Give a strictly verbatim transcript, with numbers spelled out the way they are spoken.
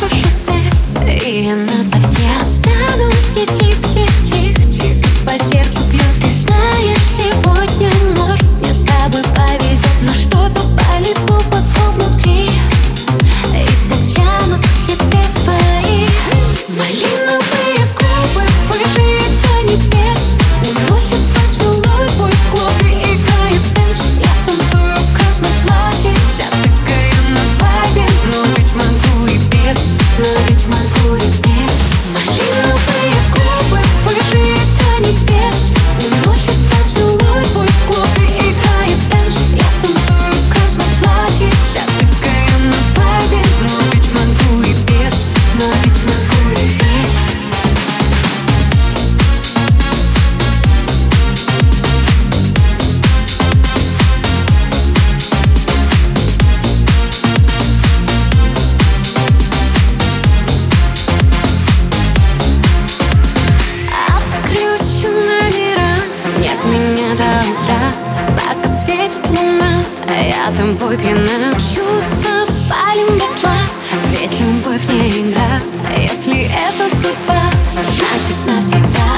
только шоссе, и она совсем. Останусь, тих-тих-тих-тих, по сердцу бьет. Ты знаешь, сегодня, может, мне с тобой повезет. Но что-то болит глубоко внутри и дотянут к себе твои малиновые губы, выше до небес. Уносит поцелуй твой клуб и играет дэнс. Я танцую в красном платье, вся такая на вайбе. Но ведь могу и без, но ведь могу и без. Малиновые губы, выше до небес. Уносит поцелуй твой клуб и играет дэнс. Я танцую в красном платье, вся такая на вайбе. Но ведь могу и без, но ведь могу и без. Отключу номера, нет меня до утра, пока светит луна, а я тобой пьяна. Чувства палим дотла, ведь любовь не игра. Если это судьба, значит навсегда.